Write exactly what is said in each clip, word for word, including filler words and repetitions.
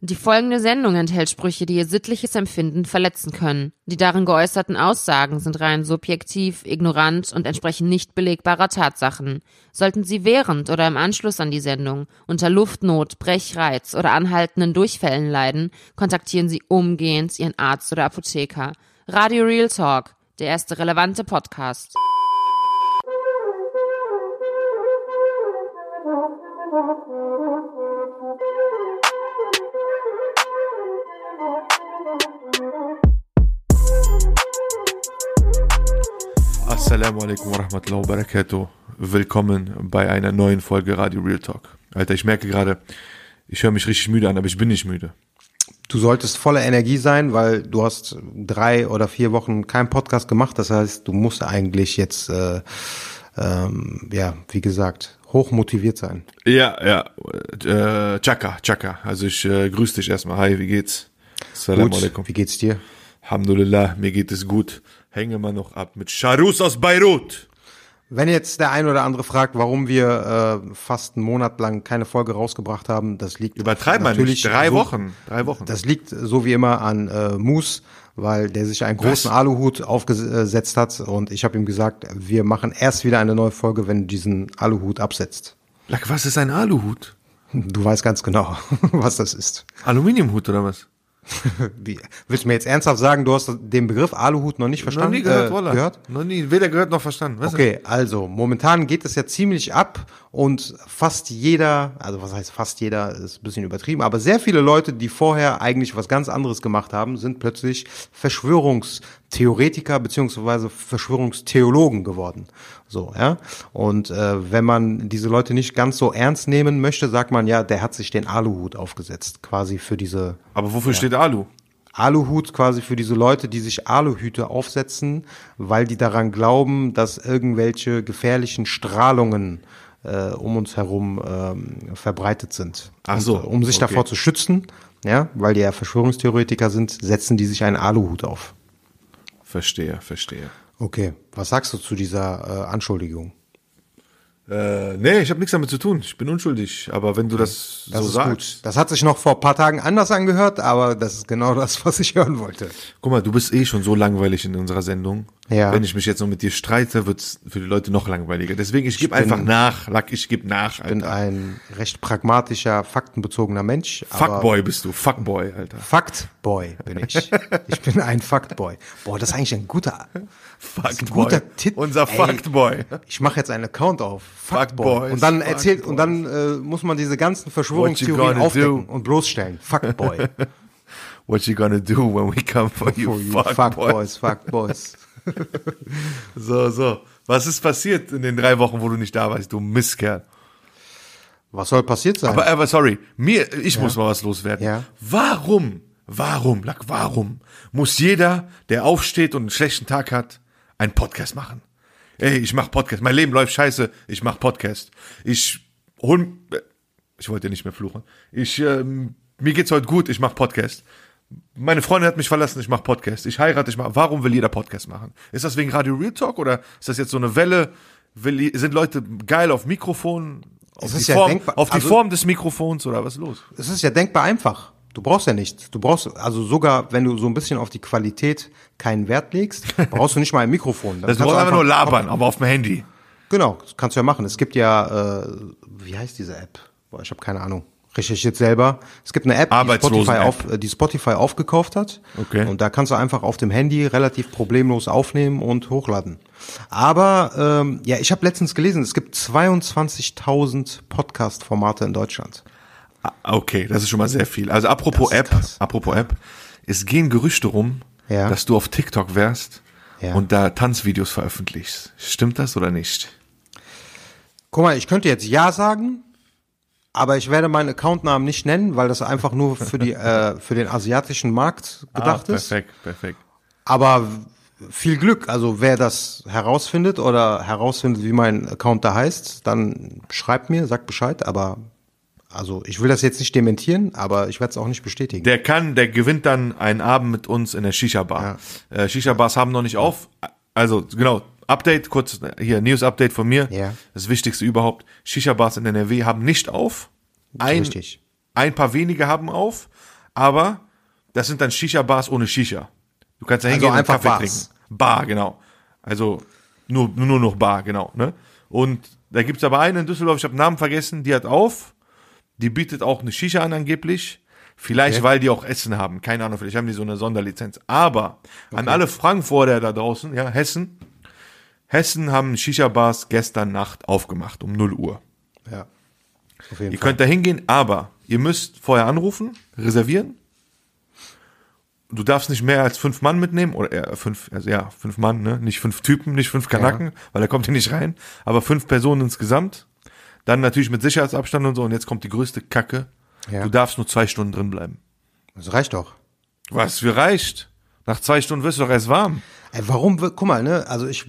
Die folgende Sendung enthält Sprüche, die ihr sittliches Empfinden verletzen können. Die darin geäußerten Aussagen sind rein subjektiv, ignorant und entsprechen nicht belegbarer Tatsachen. Sollten Sie während oder im Anschluss an die Sendung unter Luftnot, Brechreiz oder anhaltenden Durchfällen leiden, kontaktieren Sie umgehend Ihren Arzt oder Apotheker. Radio Real Talk, der erste relevante Podcast. Assalamu alaikum wa rahmatullahi wa barakatuh. Willkommen bei einer neuen Folge Radio Real Talk. Alter, ich merke gerade, ich höre mich richtig müde an, aber ich bin nicht müde. Du solltest voller Energie sein, weil du hast drei oder vier Wochen keinen Podcast gemacht. Das heißt, du musst eigentlich jetzt, äh, ähm, ja, wie gesagt, hochmotiviert sein. Ja, ja, äh, Chaka, Chaka. Also ich äh, grüße dich erstmal. Hi, wie geht's? Assalamu alaikum. Wie geht's dir? Alhamdulillah, mir geht es gut. Hänge mal noch ab mit Charus aus Beirut. Wenn jetzt der ein oder andere fragt, warum wir äh, fast einen Monat lang keine Folge rausgebracht haben, das liegt Übertreib natürlich nicht. Drei so, Wochen, drei Wochen. Das liegt so wie immer an äh, Moose, weil der sich einen großen Was? Aluhut aufgesetzt hat und ich habe ihm gesagt, wir machen erst wieder eine neue Folge, wenn du diesen Aluhut absetzt. Was ist ein Aluhut? Du weißt ganz genau, was das ist. Aluminiumhut oder was? Wie, willst du mir jetzt ernsthaft sagen, du hast den Begriff Aluhut noch nicht verstanden? Noch nie gehört, äh, Walla. Gehört? Noch nie, weder gehört noch verstanden. Weißt okay, du? Also momentan geht es ja ziemlich ab und fast jeder, also was heißt fast jeder, ist ein bisschen übertrieben, aber sehr viele Leute, die vorher eigentlich was ganz anderes gemacht haben, sind plötzlich Verschwörungstheoretiker beziehungsweise Verschwörungstheologen geworden. So, ja. Und äh, wenn man diese Leute nicht ganz so ernst nehmen möchte, sagt man ja, der hat sich den Aluhut aufgesetzt, quasi für diese. Aber wofür ja, steht Alu? Aluhut quasi für diese Leute, die sich Aluhüte aufsetzen, weil die daran glauben, dass irgendwelche gefährlichen Strahlungen äh, um uns herum äh, verbreitet sind. Ach so. Und, äh, um sich okay davor zu schützen, ja, weil die ja Verschwörungstheoretiker sind, setzen die sich einen Aluhut auf. Verstehe, verstehe. Okay, was sagst du zu dieser äh, Anschuldigung? Äh, nee, ich habe nichts damit zu tun. Ich bin unschuldig. Aber wenn du das, das so sagst. Gut. Das hat sich noch vor ein paar Tagen anders angehört, aber das ist genau das, was ich hören wollte. Guck mal, du bist eh schon so langweilig in unserer Sendung. Ja. Wenn ich mich jetzt noch mit dir streite, wird's für die Leute noch langweiliger. Deswegen, ich, ich gebe einfach nach. Ich gebe nach, ich Alter. Ich bin ein recht pragmatischer, faktenbezogener Mensch. Fuckboy bist du. Fuckboy, Alter. Faktboy bin ich. Ich bin ein Faktboy. Boah, das ist eigentlich ein guter... Faktboy, unser Faktboy. Ich mache jetzt einen Account auf, Faktboy. Und dann erzählt und dann äh, muss man diese ganzen Verschwörungstheorien aufdecken und bloßstellen. Faktboy. What you gonna do when we come for you, you Faktboys, Faktboys. so, so. Was ist passiert in den drei Wochen, wo du nicht da warst, du Mistkerl? Was soll passiert sein? Aber, aber sorry, mir, ich ja. muss mal was loswerden. Ja. Warum, warum, warum muss jeder, der aufsteht und einen schlechten Tag hat, einen Podcast machen? Ey, ich mach Podcast. Mein Leben läuft scheiße. Ich mach Podcast. Ich hol... Ich wollte nicht mehr fluchen. Ich, äh, mir geht's heute gut. Ich mach Podcast. Meine Freundin hat mich verlassen. Ich mach Podcast. Ich heirate. Ich mach... Warum will jeder Podcast machen? Ist das wegen Radio Real Talk oder ist das jetzt so eine Welle? Will, sind Leute geil auf Mikrofon? Auf die, ja Form, auf die also, Form des Mikrofons oder was ist los? Es ist ja denkbar einfach. Du brauchst ja nichts. Du brauchst, also sogar, wenn du so ein bisschen auf die Qualität keinen Wert legst, brauchst du nicht mal ein Mikrofon. Das brauchst du einfach nur labern, auf, aber auf dem Handy. Genau, das kannst du ja machen. Es gibt ja, äh, wie heißt diese App? Boah, ich habe keine Ahnung. Recherchiert selber. Es gibt eine App, die Spotify, App. Auf, die Spotify aufgekauft hat. Okay. Und da kannst du einfach auf dem Handy relativ problemlos aufnehmen und hochladen. Aber, ähm, ja, ich habe letztens gelesen, es gibt zweiundzwanzigtausend Podcast-Formate in Deutschland. Okay, das ist schon mal sehr viel. Also apropos App, krass. apropos App, es gehen Gerüchte rum, ja. dass du auf TikTok wärst ja. und da Tanzvideos veröffentlichst. Stimmt das oder nicht? Guck mal, ich könnte jetzt ja sagen, aber ich werde meinen Accountnamen nicht nennen, weil das einfach nur für die äh, für den asiatischen Markt gedacht ah, perfekt, ist. Perfekt, perfekt. Aber viel Glück, also wer das herausfindet oder herausfindet, wie mein Account da heißt, dann schreibt mir, sagt Bescheid, aber also ich will das jetzt nicht dementieren, aber ich werde es auch nicht bestätigen. Der kann, der gewinnt dann einen Abend mit uns in der Shisha-Bar. Ja. Äh, Shisha-Bars haben noch nicht ja. auf. Also genau, Update, kurz hier, News-Update von mir. Ja. Das Wichtigste überhaupt, Shisha-Bars in N R W haben nicht auf. Ein, Richtig. Ein paar wenige haben auf, aber das sind dann Shisha-Bars ohne Shisha. Du kannst da hingehen, also und einfach Kaffee Bars trinken. Bar, genau. Also nur, nur noch Bar, genau. Ne? Und da gibt es aber eine in Düsseldorf, ich habe den Namen vergessen, die hat auf, die bietet auch eine Shisha an angeblich. Vielleicht, okay, weil die auch Essen haben, keine Ahnung, vielleicht haben die so eine Sonderlizenz. Aber okay, an alle Frankfurter da draußen, ja, Hessen, Hessen haben Shisha-Bars gestern Nacht aufgemacht, um null Uhr. Ja, auf jeden Ihr Fall. Könnt da hingehen, aber ihr müsst vorher anrufen, reservieren. Du darfst nicht mehr als fünf Mann mitnehmen, oder eher fünf, also ja, fünf Mann, ne? Nicht fünf Typen, nicht fünf Kanaken, ja, weil da kommt ihr nicht rein, aber fünf Personen insgesamt. Dann natürlich mit Sicherheitsabstand und so, und jetzt kommt die größte Kacke. Ja. Du darfst nur zwei Stunden drin bleiben. Das reicht doch. Was, wie reicht? Nach zwei Stunden wirst du doch erst warm. Ey, warum, guck mal, ne, also ich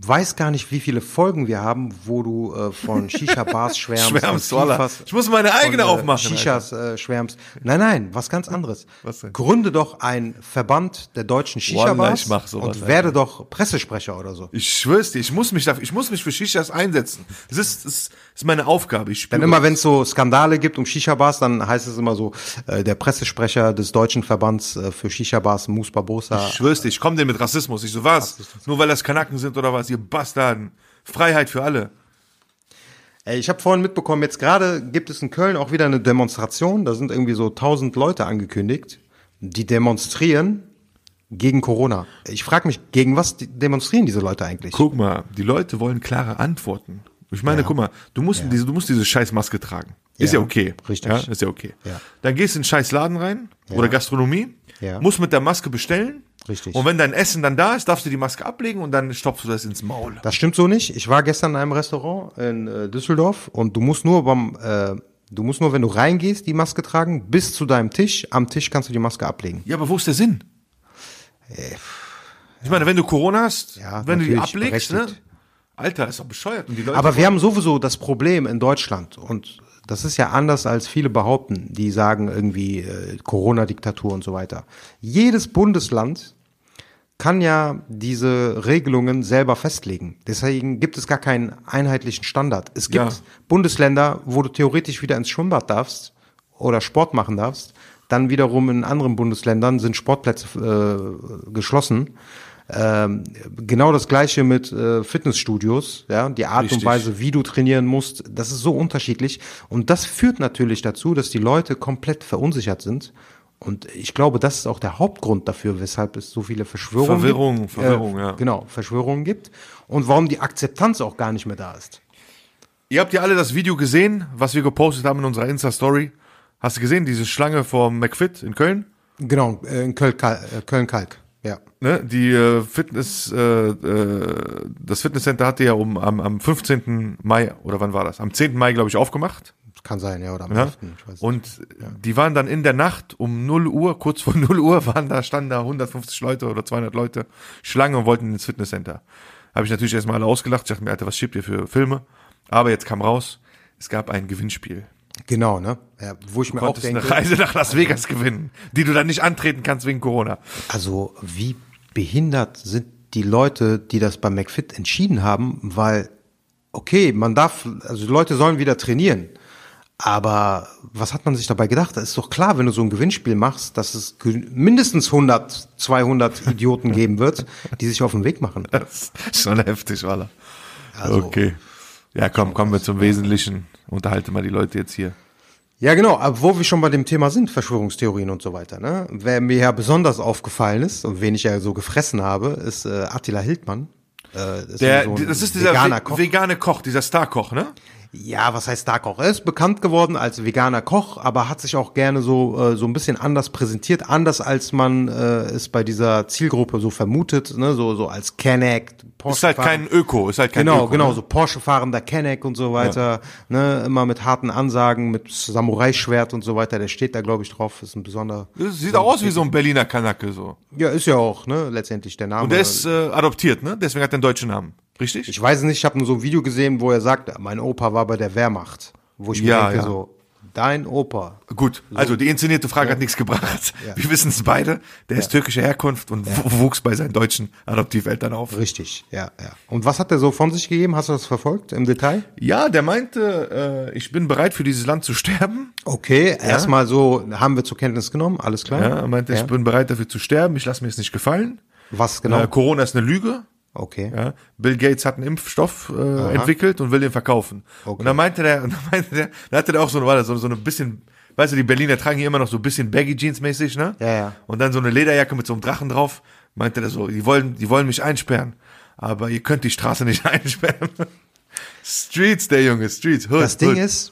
weiß gar nicht, wie viele Folgen wir haben, wo du äh, von Shisha-Bars schwärmst. Schwärmst, Tifas, ich muss meine eigene von, äh, aufmachen. Shishas äh, schwärmst. Nein, nein, was ganz anderes. Was denn? Gründe doch einen Verband der deutschen Shisha-Bars und Alter. Werde doch Pressesprecher oder so. Ich schwör's dir, ich muss mich, ich muss mich für Shishas einsetzen. Das ist, das ist meine Aufgabe. Ich spüre. Denn immer, wenn es so Skandale gibt um Shisha-Bars, dann heißt es immer so, äh, der Pressesprecher des deutschen Verbands äh, für Shisha-Bars, Moose Barboza. Ich schwör's dir, ich komme dir mit Rassismus. Ich so, was? Nur weil das Kanaken sind oder was? Ihr Bastarden. Freiheit für alle. Ey, ich habe vorhin mitbekommen, jetzt gerade gibt es in Köln auch wieder eine Demonstration. Da sind irgendwie so tausend Leute angekündigt, die demonstrieren gegen Corona. Ich frage mich, gegen was demonstrieren diese Leute eigentlich? Guck mal, die Leute wollen klare Antworten. Ich meine, ja, guck mal, du musst, ja, diese, du musst diese scheiß Maske tragen. Ist ja, ja okay. Richtig. Ja, ist ja okay. Ja. Dann gehst du in den scheiß Laden rein, ja, oder Gastronomie, ja, musst mit der Maske bestellen. Richtig. Und wenn dein Essen dann da ist, darfst du die Maske ablegen und dann stopfst du das ins Maul. Das stimmt so nicht. Ich war gestern in einem Restaurant in äh, Düsseldorf und du musst nur beim, äh, du musst nur, wenn du reingehst, die Maske tragen, bis zu deinem Tisch. Am Tisch kannst du die Maske ablegen. Ja, aber wo ist der Sinn? Äh, ich ja. meine, wenn du Corona hast, ja, wenn du die ablegst, ne? Alter, ist doch bescheuert. Und die Leute aber wir haben sowieso das Problem in Deutschland und das ist ja anders, als viele behaupten, die sagen irgendwie äh, Corona-Diktatur und so weiter. Jedes Bundesland kann ja diese Regelungen selber festlegen. Deswegen gibt es gar keinen einheitlichen Standard. Es gibt, ja, Bundesländer, wo du theoretisch wieder ins Schwimmbad darfst oder Sport machen darfst. Dann wiederum in anderen Bundesländern sind Sportplätze äh, geschlossen. Ähm, genau das Gleiche mit äh, Fitnessstudios, ja, die Art, richtig, und Weise, wie du trainieren musst, das ist so unterschiedlich und das führt natürlich dazu, dass die Leute komplett verunsichert sind und ich glaube, das ist auch der Hauptgrund dafür, weshalb es so viele Verschwörungen Verwirrung, gibt, Verwirrung, äh, ja. Genau, Verschwörungen gibt und warum die Akzeptanz auch gar nicht mehr da ist. Ihr habt ja alle das Video gesehen, was wir gepostet haben in unserer Insta-Story. Hast du gesehen, diese Schlange vom McFit in Köln? Genau, in Köln-Kalk. Ja. Ne, die äh, Fitness, äh, äh, das Fitnesscenter hatte ja um am, am fünfzehnten Mai, oder wann war das? Am zehnten Mai, glaube ich, aufgemacht. Kann sein, ja, oder am elften Ja? Ich weiß und nicht. Ja. Die waren dann in der Nacht um null Uhr, kurz vor null Uhr, waren da, standen da hundertfünfzig Leute oder zweihundert Leute Schlange und wollten ins Fitnesscenter. Habe ich natürlich erstmal alle ausgelacht. Ich dachte mir, Alter, was schiebt ihr für Filme? Aber jetzt kam raus, es gab ein Gewinnspiel. Genau, ne? Ja, wo ich du mir auch denke, eine Reise nach Las Vegas gewinnen, die du dann nicht antreten kannst wegen Corona. Also wie behindert sind die Leute, die das bei McFit entschieden haben, weil okay, man darf, also die Leute sollen wieder trainieren, aber was hat man sich dabei gedacht? Das ist doch klar, wenn du so ein Gewinnspiel machst, dass es mindestens hundert, zweihundert Idioten geben wird, die sich auf den Weg machen. Das ist schon heftig, Walla. Also, okay. Ja, komm, kommen wir zum Wesentlichen. Unterhalte mal die Leute jetzt hier. Ja, genau. Aber wo wir schon bei dem Thema sind, Verschwörungstheorien und so weiter, ne? Wer mir ja besonders aufgefallen ist und wen ich ja so gefressen habe, ist äh, Attila Hildmann. Äh, ist der, so das ist dieser veganer Koch. vegane Koch, dieser Star-Koch, ne? Ja, was heißt Star-Koch? Er ist bekannt geworden als veganer Koch, aber hat sich auch gerne so äh, so ein bisschen anders präsentiert, anders als man äh, es bei dieser Zielgruppe so vermutet, ne, so so als Kenneck. Ist halt kein Öko, ist halt kein genau, Öko. Genau, genau, so Porsche-fahrender Kenneck und so weiter, ja, ne, immer mit harten Ansagen, mit Samurai-Schwert und so weiter, der steht da, glaube ich, drauf, ist ein besonderer... Das sieht auch aus wie so ein Berliner Kanake, so. Ja, ist ja auch, ne, letztendlich der Name. Und der ist äh, adoptiert, ne, deswegen hat er einen deutschen Namen. Richtig? Ich weiß es nicht, ich habe nur so ein Video gesehen, wo er sagt, mein Opa war bei der Wehrmacht. Wo ich mir ja, denke, ja, so, Dein Opa. Gut, also die inszenierte Frage ja. hat nichts gebracht. Ja. Wir wissen es beide. Der ja. ist türkischer Herkunft und ja. wuchs bei seinen deutschen Adoptiveltern auf. Richtig, ja, ja. Und was hat der so von sich gegeben? Hast du das verfolgt im Detail? Ja, der meinte, äh, ich bin bereit für dieses Land zu sterben. Okay, ja. erstmal so haben wir zur Kenntnis genommen, alles klar. Ja, er meinte, ja. ich bin bereit dafür zu sterben, ich lasse mir es nicht gefallen. Was genau? Äh, Corona ist eine Lüge. Okay. Ja, Bill Gates hat einen Impfstoff äh, entwickelt und will den verkaufen. Okay. Und dann meinte der, und dann meinte der, dann hatte der auch so eine, so, so eine bisschen, weißt du, die Berliner tragen hier immer noch so ein bisschen Baggy Jeans mäßig, ne? Ja, ja. Und dann so eine Lederjacke mit so einem Drachen drauf. Meinte der so, die wollen, die wollen mich einsperren, aber ihr könnt die Straße nicht einsperren. Streets, der Junge, Streets. Hood, das Ding Hood. Ist,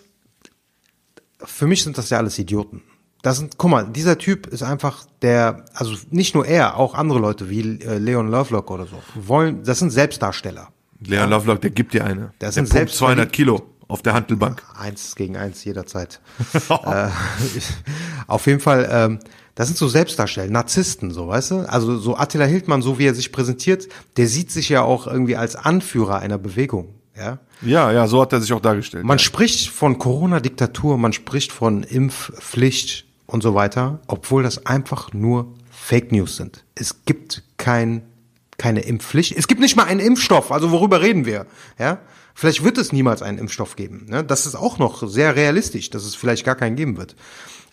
für mich sind das ja alles Idioten. Das sind, guck mal, dieser Typ ist einfach der, also nicht nur er, auch andere Leute wie Leon Lovelock oder so, wollen, das sind Selbstdarsteller. Leon ja. Lovelock, der gibt dir eine. Das der sind pumpt zweihundert Kilo auf der Hantelbank. Eins gegen eins jederzeit. äh, auf jeden Fall, ähm, das sind so Selbstdarsteller, Narzissten, so, weißt du? Also so Attila Hildmann, so wie er sich präsentiert, der sieht sich ja auch irgendwie als Anführer einer Bewegung. Ja? ja, ja, so hat er sich auch dargestellt. Man ja. spricht von Corona-Diktatur, man spricht von Impfpflicht und so weiter, obwohl das einfach nur Fake News sind. Es gibt kein, keine Impfpflicht. Es gibt nicht mal einen Impfstoff. Also worüber reden wir? Ja, vielleicht wird es niemals einen Impfstoff geben. Ne? Das ist auch noch sehr realistisch, dass es vielleicht gar keinen geben wird.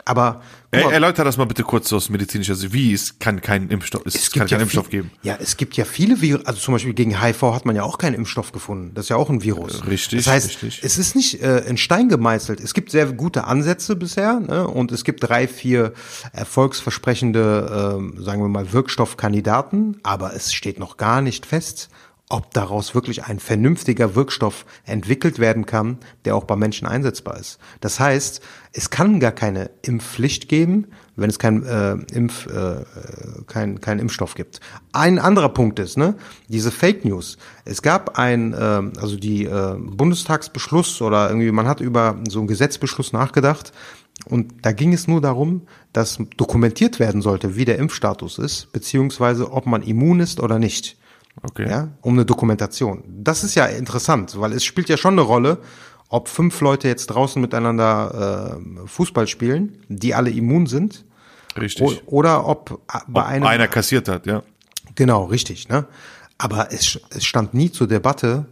Aber guck mal, er, erläutere das mal bitte kurz aus medizinischer Sicht. Also wie es kann keinen Impfstoff, es, es kann keinen ja Impfstoff viel, geben. Ja, es gibt ja viele Viren. Also zum Beispiel gegen H I V hat man ja auch keinen Impfstoff gefunden. Das ist ja auch ein Virus. Richtig. Das heißt, richtig. es ist nicht äh, in Stein gemeißelt. Es gibt sehr gute Ansätze bisher, ne? Und es gibt drei, vier erfolgsversprechende, äh, sagen wir mal, Wirkstoffkandidaten. Aber es steht noch gar nicht fest, ob daraus wirklich ein vernünftiger Wirkstoff entwickelt werden kann, der auch bei Menschen einsetzbar ist. Das heißt, es kann gar keine Impfpflicht geben, wenn es kein, äh, Impf, äh, kein, kein Impfstoff gibt. Ein anderer Punkt ist, ne, diese Fake News. Es gab ein, äh, also die äh, Bundestagsbeschluss oder irgendwie, man hat über so einen Gesetzbeschluss nachgedacht, und da ging es nur darum, dass dokumentiert werden sollte, wie der Impfstatus ist, beziehungsweise ob man immun ist oder nicht. Okay. Ja, um eine Dokumentation. Das ist ja interessant, weil es spielt ja schon eine Rolle, ob fünf Leute jetzt draußen miteinander äh, Fußball spielen, die alle immun sind. Richtig. O- oder ob bei ob einem einer kassiert hat, ja. Genau, richtig. Ne? Aber es, es stand nie zur Debatte,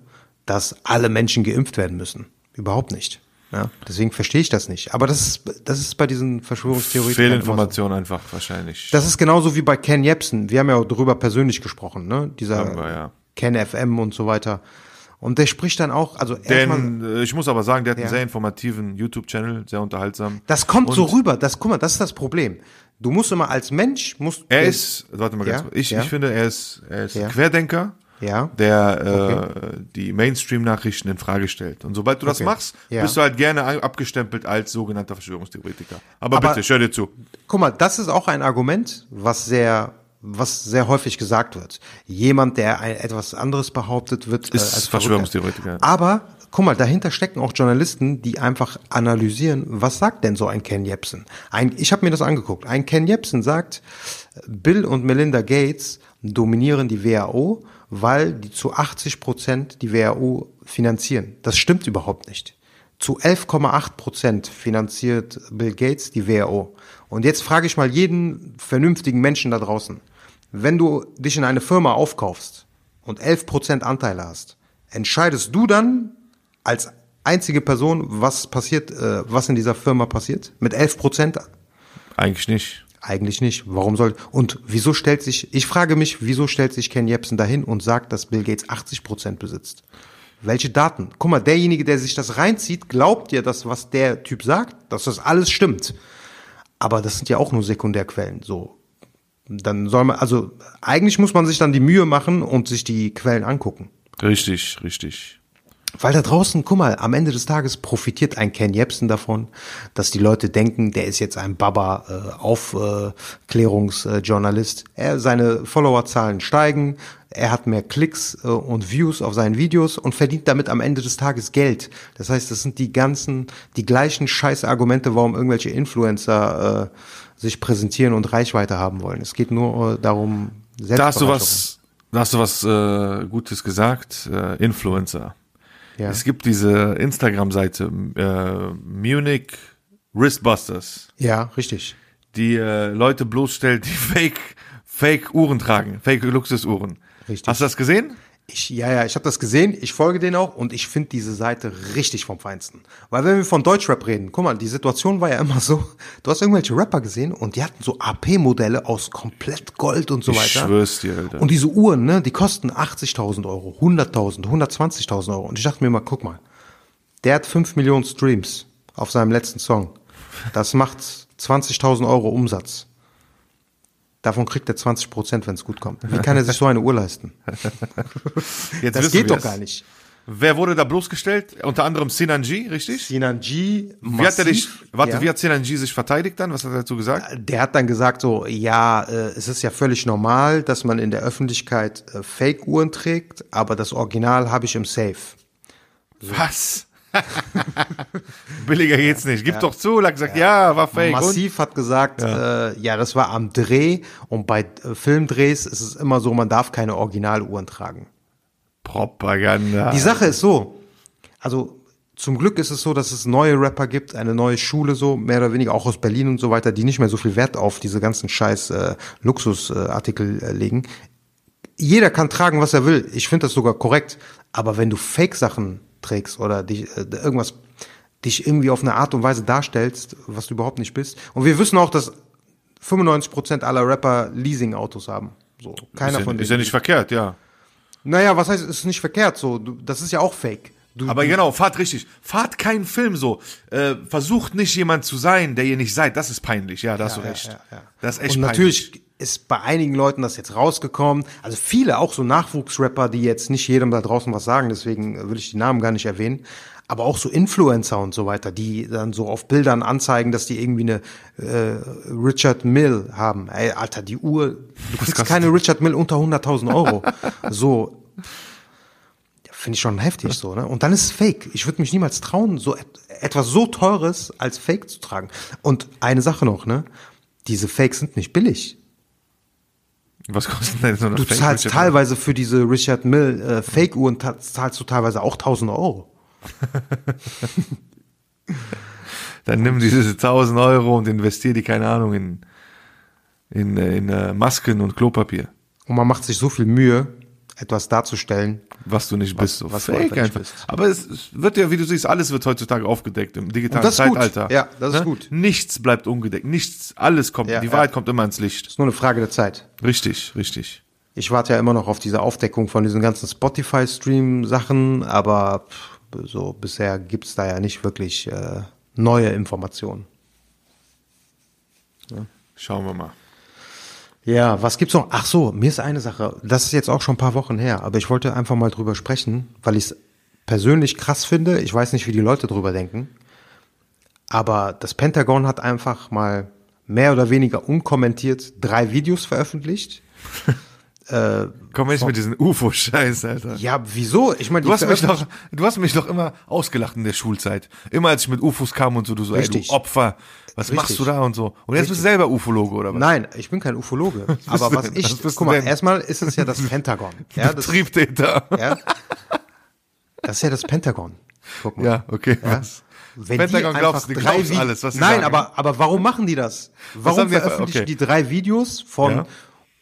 dass alle Menschen geimpft werden müssen. Überhaupt nicht. Ja, deswegen verstehe ich das nicht. Aber das ist, das ist bei diesen Verschwörungstheorien. Fehlinformation so. Einfach wahrscheinlich. Das ist genauso wie bei Ken Jebsen. Wir haben ja auch darüber persönlich gesprochen, ne? Dieser wir, ja. Ken F M und so weiter. Und der spricht dann auch, also erstmal. Ich muss aber sagen, der hat ja. einen sehr informativen YouTube-Channel, sehr unterhaltsam. Das kommt und so rüber. Das, guck mal, das ist das Problem. Du musst immer als Mensch, musst. Er ist, warte mal ganz ja, kurz. Ich, ja. ich finde, er ist, er ist ja. Querdenker. Ja. der okay. äh, die Mainstream-Nachrichten in Frage stellt. Und sobald du okay. das machst, ja. bist du halt gerne abgestempelt als sogenannter Verschwörungstheoretiker. Aber, Aber bitte, schau dir zu. Guck mal, das ist auch ein Argument, was sehr, was sehr häufig gesagt wird. Jemand, der ein, etwas anderes behauptet, wird ist äh, als Verschwörungstheoretiker. Aber guck mal, dahinter stecken auch Journalisten, die einfach analysieren, was sagt denn so ein Ken Jebsen? Ein, ich habe mir das angeguckt. Ein Ken Jebsen sagt, Bill und Melinda Gates dominieren die W H O, weil die zu achtzig Prozent die W H O finanzieren. Das stimmt überhaupt nicht. Zu elf Komma acht Prozent finanziert Bill Gates die W H O. Und jetzt frage ich mal jeden vernünftigen Menschen da draußen, wenn du dich in eine Firma aufkaufst und elf Prozent Anteile hast, entscheidest du dann als einzige Person, was passiert, äh, was in dieser Firma passiert? Mit elf Prozent? Eigentlich nicht. Eigentlich nicht. Warum soll, und wieso stellt sich, ich frage mich, wieso stellt sich Ken Jebsen dahin und sagt, dass Bill Gates achtzig Prozent besitzt? Welche Daten? Guck mal, derjenige, der sich das reinzieht, glaubt ja, dass was der Typ sagt, dass das alles stimmt. Aber das sind ja auch nur Sekundärquellen, so. Dann soll man, also, eigentlich muss man sich dann die Mühe machen und sich die Quellen angucken. Richtig, richtig. Weil da draußen, guck mal, am Ende des Tages profitiert ein Ken Jebsen davon, dass die Leute denken, der ist jetzt ein Baba-Aufklärungsjournalist. Äh, äh, er seine Followerzahlen steigen, er hat mehr Klicks äh, und Views auf seinen Videos und verdient damit am Ende des Tages Geld. Das heißt, das sind die ganzen, die gleichen Scheißargumente, warum irgendwelche Influencer äh, sich präsentieren und Reichweite haben wollen. Es geht nur äh, darum, Selbstbereicherung. Da hast du was, da hast du was äh, Gutes gesagt, äh, Influencer. Ja. Es gibt diese Instagram-Seite äh, Munich Wristbusters. Ja, richtig. Die äh, Leute bloßstellt, die Fake, Fake Uhren tragen, Fake Luxusuhren. Richtig. Hast du das gesehen? Ich, ja, ja, ich habe das gesehen, ich folge denen auch und ich finde diese Seite richtig vom Feinsten. Weil wenn wir von Deutschrap reden, guck mal, die Situation war ja immer so, du hast irgendwelche Rapper gesehen und die hatten so A P-Modelle aus komplett Gold und so weiter. Ich schwör's dir, Alter. Und diese Uhren, ne, die kosten achtzigtausend Euro, hunderttausend, hundertzwanzigtausend Euro. Und ich dachte mir mal, guck mal, der hat fünf Millionen Streams auf seinem letzten Song. Das macht zwanzigtausend Euro Umsatz. Davon kriegt er zwanzig Prozent, wenn es gut kommt. Wie kann er sich so eine Uhr leisten? Jetzt das geht doch es. Gar nicht. Wer wurde da bloßgestellt? Unter anderem Sinan G, richtig? Sinan G, massiv. Wie hat er dich, warte, ja. Wie hat Sinan G sich verteidigt dann? Was hat er dazu gesagt? Der hat dann gesagt so, ja, es ist ja völlig normal, dass man in der Öffentlichkeit Fake-Uhren trägt, aber das Original habe ich im Safe. So. Was? Billiger geht's nicht. Gib ja. doch zu. Er hat gesagt, ja. ja, war fake. Massiv hat gesagt, ja. Äh, ja, das war am Dreh. Und bei äh, Filmdrehs ist es immer so, man darf keine Originaluhren tragen. Propaganda. Die Sache ist so, also zum Glück ist es so, dass es neue Rapper gibt, eine neue Schule so, mehr oder weniger auch aus Berlin und so weiter, die nicht mehr so viel Wert auf diese ganzen scheiß äh, Luxusartikel äh, legen. Jeder kann tragen, was er will. Ich finde das sogar korrekt. Aber wenn du Fake-Sachen trägst oder dich, äh, irgendwas dich irgendwie auf eine Art und Weise darstellst, was du überhaupt nicht bist. Und wir wissen auch, dass fünfundneunzig Prozent aller Rapper Leasing-Autos haben. So, keiner ist von ja, ist ja nicht verkehrt, ja. Naja, was heißt, es ist nicht verkehrt, so, du, das ist ja auch fake. Du, aber genau, fahrt richtig. Fahrt keinen Film so. Äh, versucht nicht jemand zu sein, der ihr nicht seid. Das ist peinlich, ja, da hast ja, du recht. Ja, ja, ja. Das ist echt und peinlich. Natürlich ist bei einigen Leuten das jetzt rausgekommen. Also viele, auch so Nachwuchsrapper, die jetzt nicht jedem da draußen was sagen, deswegen will ich die Namen gar nicht erwähnen, aber auch so Influencer und so weiter, die dann so auf Bildern anzeigen, dass die irgendwie eine äh, Richard Mill haben. Ey, Alter, die Uhr, du kriegst keine du? Richard Mill unter hunderttausend Euro. So. Finde ich schon heftig so, ne? Und dann ist es fake. Ich würde mich niemals trauen, so et- etwas so Teures als Fake zu tragen. Und eine Sache noch, ne? Diese Fakes sind nicht billig. Was kostet denn so eine du Fake? Du zahlst Richard teilweise Mill? Für diese Richard Mill äh, Fake-Uhren ta- zahlst du teilweise auch tausend Euro. Dann nimm diese tausend Euro und investier die, keine Ahnung, in, in, in, in Masken und Klopapier. Und man macht sich so viel Mühe, etwas darzustellen, was du nicht bist. Was, was fake du einfach bist. Aber es wird ja, wie du siehst, alles wird heutzutage aufgedeckt im digitalen das Zeitalter. Gut. Ja, das ist gut. Nichts bleibt ungedeckt. Nichts, alles kommt, ja, die ja. Wahrheit kommt immer ans Licht. Ist nur eine Frage der Zeit. Richtig, richtig. Ich warte ja immer noch auf diese Aufdeckung von diesen ganzen Spotify-Stream-Sachen, aber so bisher gibt's da ja nicht wirklich äh, neue Informationen. Ja. Schauen wir mal. Ja, was gibt's noch? Ach so, mir ist eine Sache, das ist jetzt auch schon ein paar Wochen her, aber ich wollte einfach mal drüber sprechen, weil ich es persönlich krass finde. Ich weiß nicht, wie die Leute drüber denken, aber das Pentagon hat einfach mal mehr oder weniger unkommentiert drei Videos veröffentlicht. äh, Komm jetzt mit diesen U F O-Scheiß, Alter. Ja, wieso? Ich meine, du hast mich doch, du hast mich doch immer ausgelacht in der Schulzeit. Immer als ich mit U F Os kam und so, du so, ey, du Opfer. Was Richtig. Machst du da und so? Und jetzt Richtig. Bist du selber Ufologe oder was? Nein, ich bin kein Ufologe. Aber was ich, was guck mal, denn? Erstmal ist es ja das Pentagon. Ja, das, Betriebtäter. Ja, das ist ja das Pentagon. Guck mal. Ja, okay. Ja, was? Wenn Pentagon die glaubst, die drei glaubst Vi- alles, was sie Nein, sagen. aber, aber warum machen die das? Warum veröffentlichen okay. die drei Videos von ja.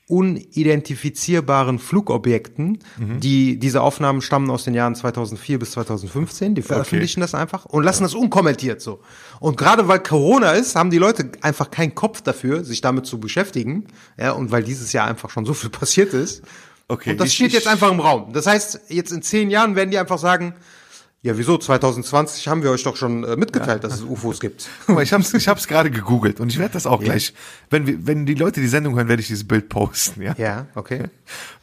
unidentifizierbaren Flugobjekten, mhm. die diese Aufnahmen stammen aus den Jahren zweitausendvier bis zweitausendfünfzehn, die veröffentlichen okay. das einfach und lassen ja. das unkommentiert so. Und gerade weil Corona ist, haben die Leute einfach keinen Kopf dafür, sich damit zu beschäftigen, ja, und weil dieses Jahr einfach schon so viel passiert ist. Okay. Und das ich, steht jetzt einfach im Raum. Das heißt, jetzt in zehn Jahren werden die einfach sagen, ja, wieso? zwanzig zwanzig haben wir euch doch schon äh, mitgeteilt, ja. dass es U F Os gibt. Ich hab's, ich hab's gerade gegoogelt und ich werde das auch ja. gleich, wenn wir, wenn die Leute die Sendung hören, werde ich dieses Bild posten, ja? Ja, okay.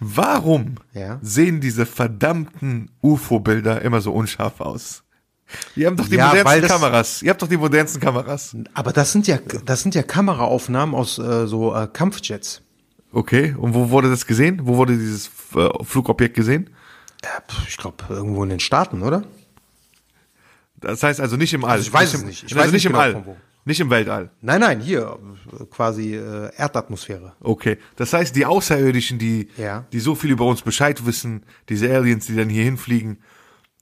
Warum ja. sehen diese verdammten U F O-Bilder immer so unscharf aus? Ihr habt doch die ja, modernsten das, Kameras. Ihr habt doch die modernsten Kameras. Aber das sind ja, das sind ja Kameraaufnahmen aus äh, so äh, Kampfjets. Okay, und wo wurde das gesehen? Wo wurde dieses äh, Flugobjekt gesehen? Ja, ich glaube, irgendwo in den Staaten, oder? Das heißt also nicht im All. Also ich weiß es nicht. Ich also weiß nicht genau im All. Nicht im Weltall. Nein, nein, hier quasi äh, Erdatmosphäre. Okay. Das heißt, die Außerirdischen, die, ja. die so viel über uns Bescheid wissen, diese Aliens, die dann hier hinfliegen,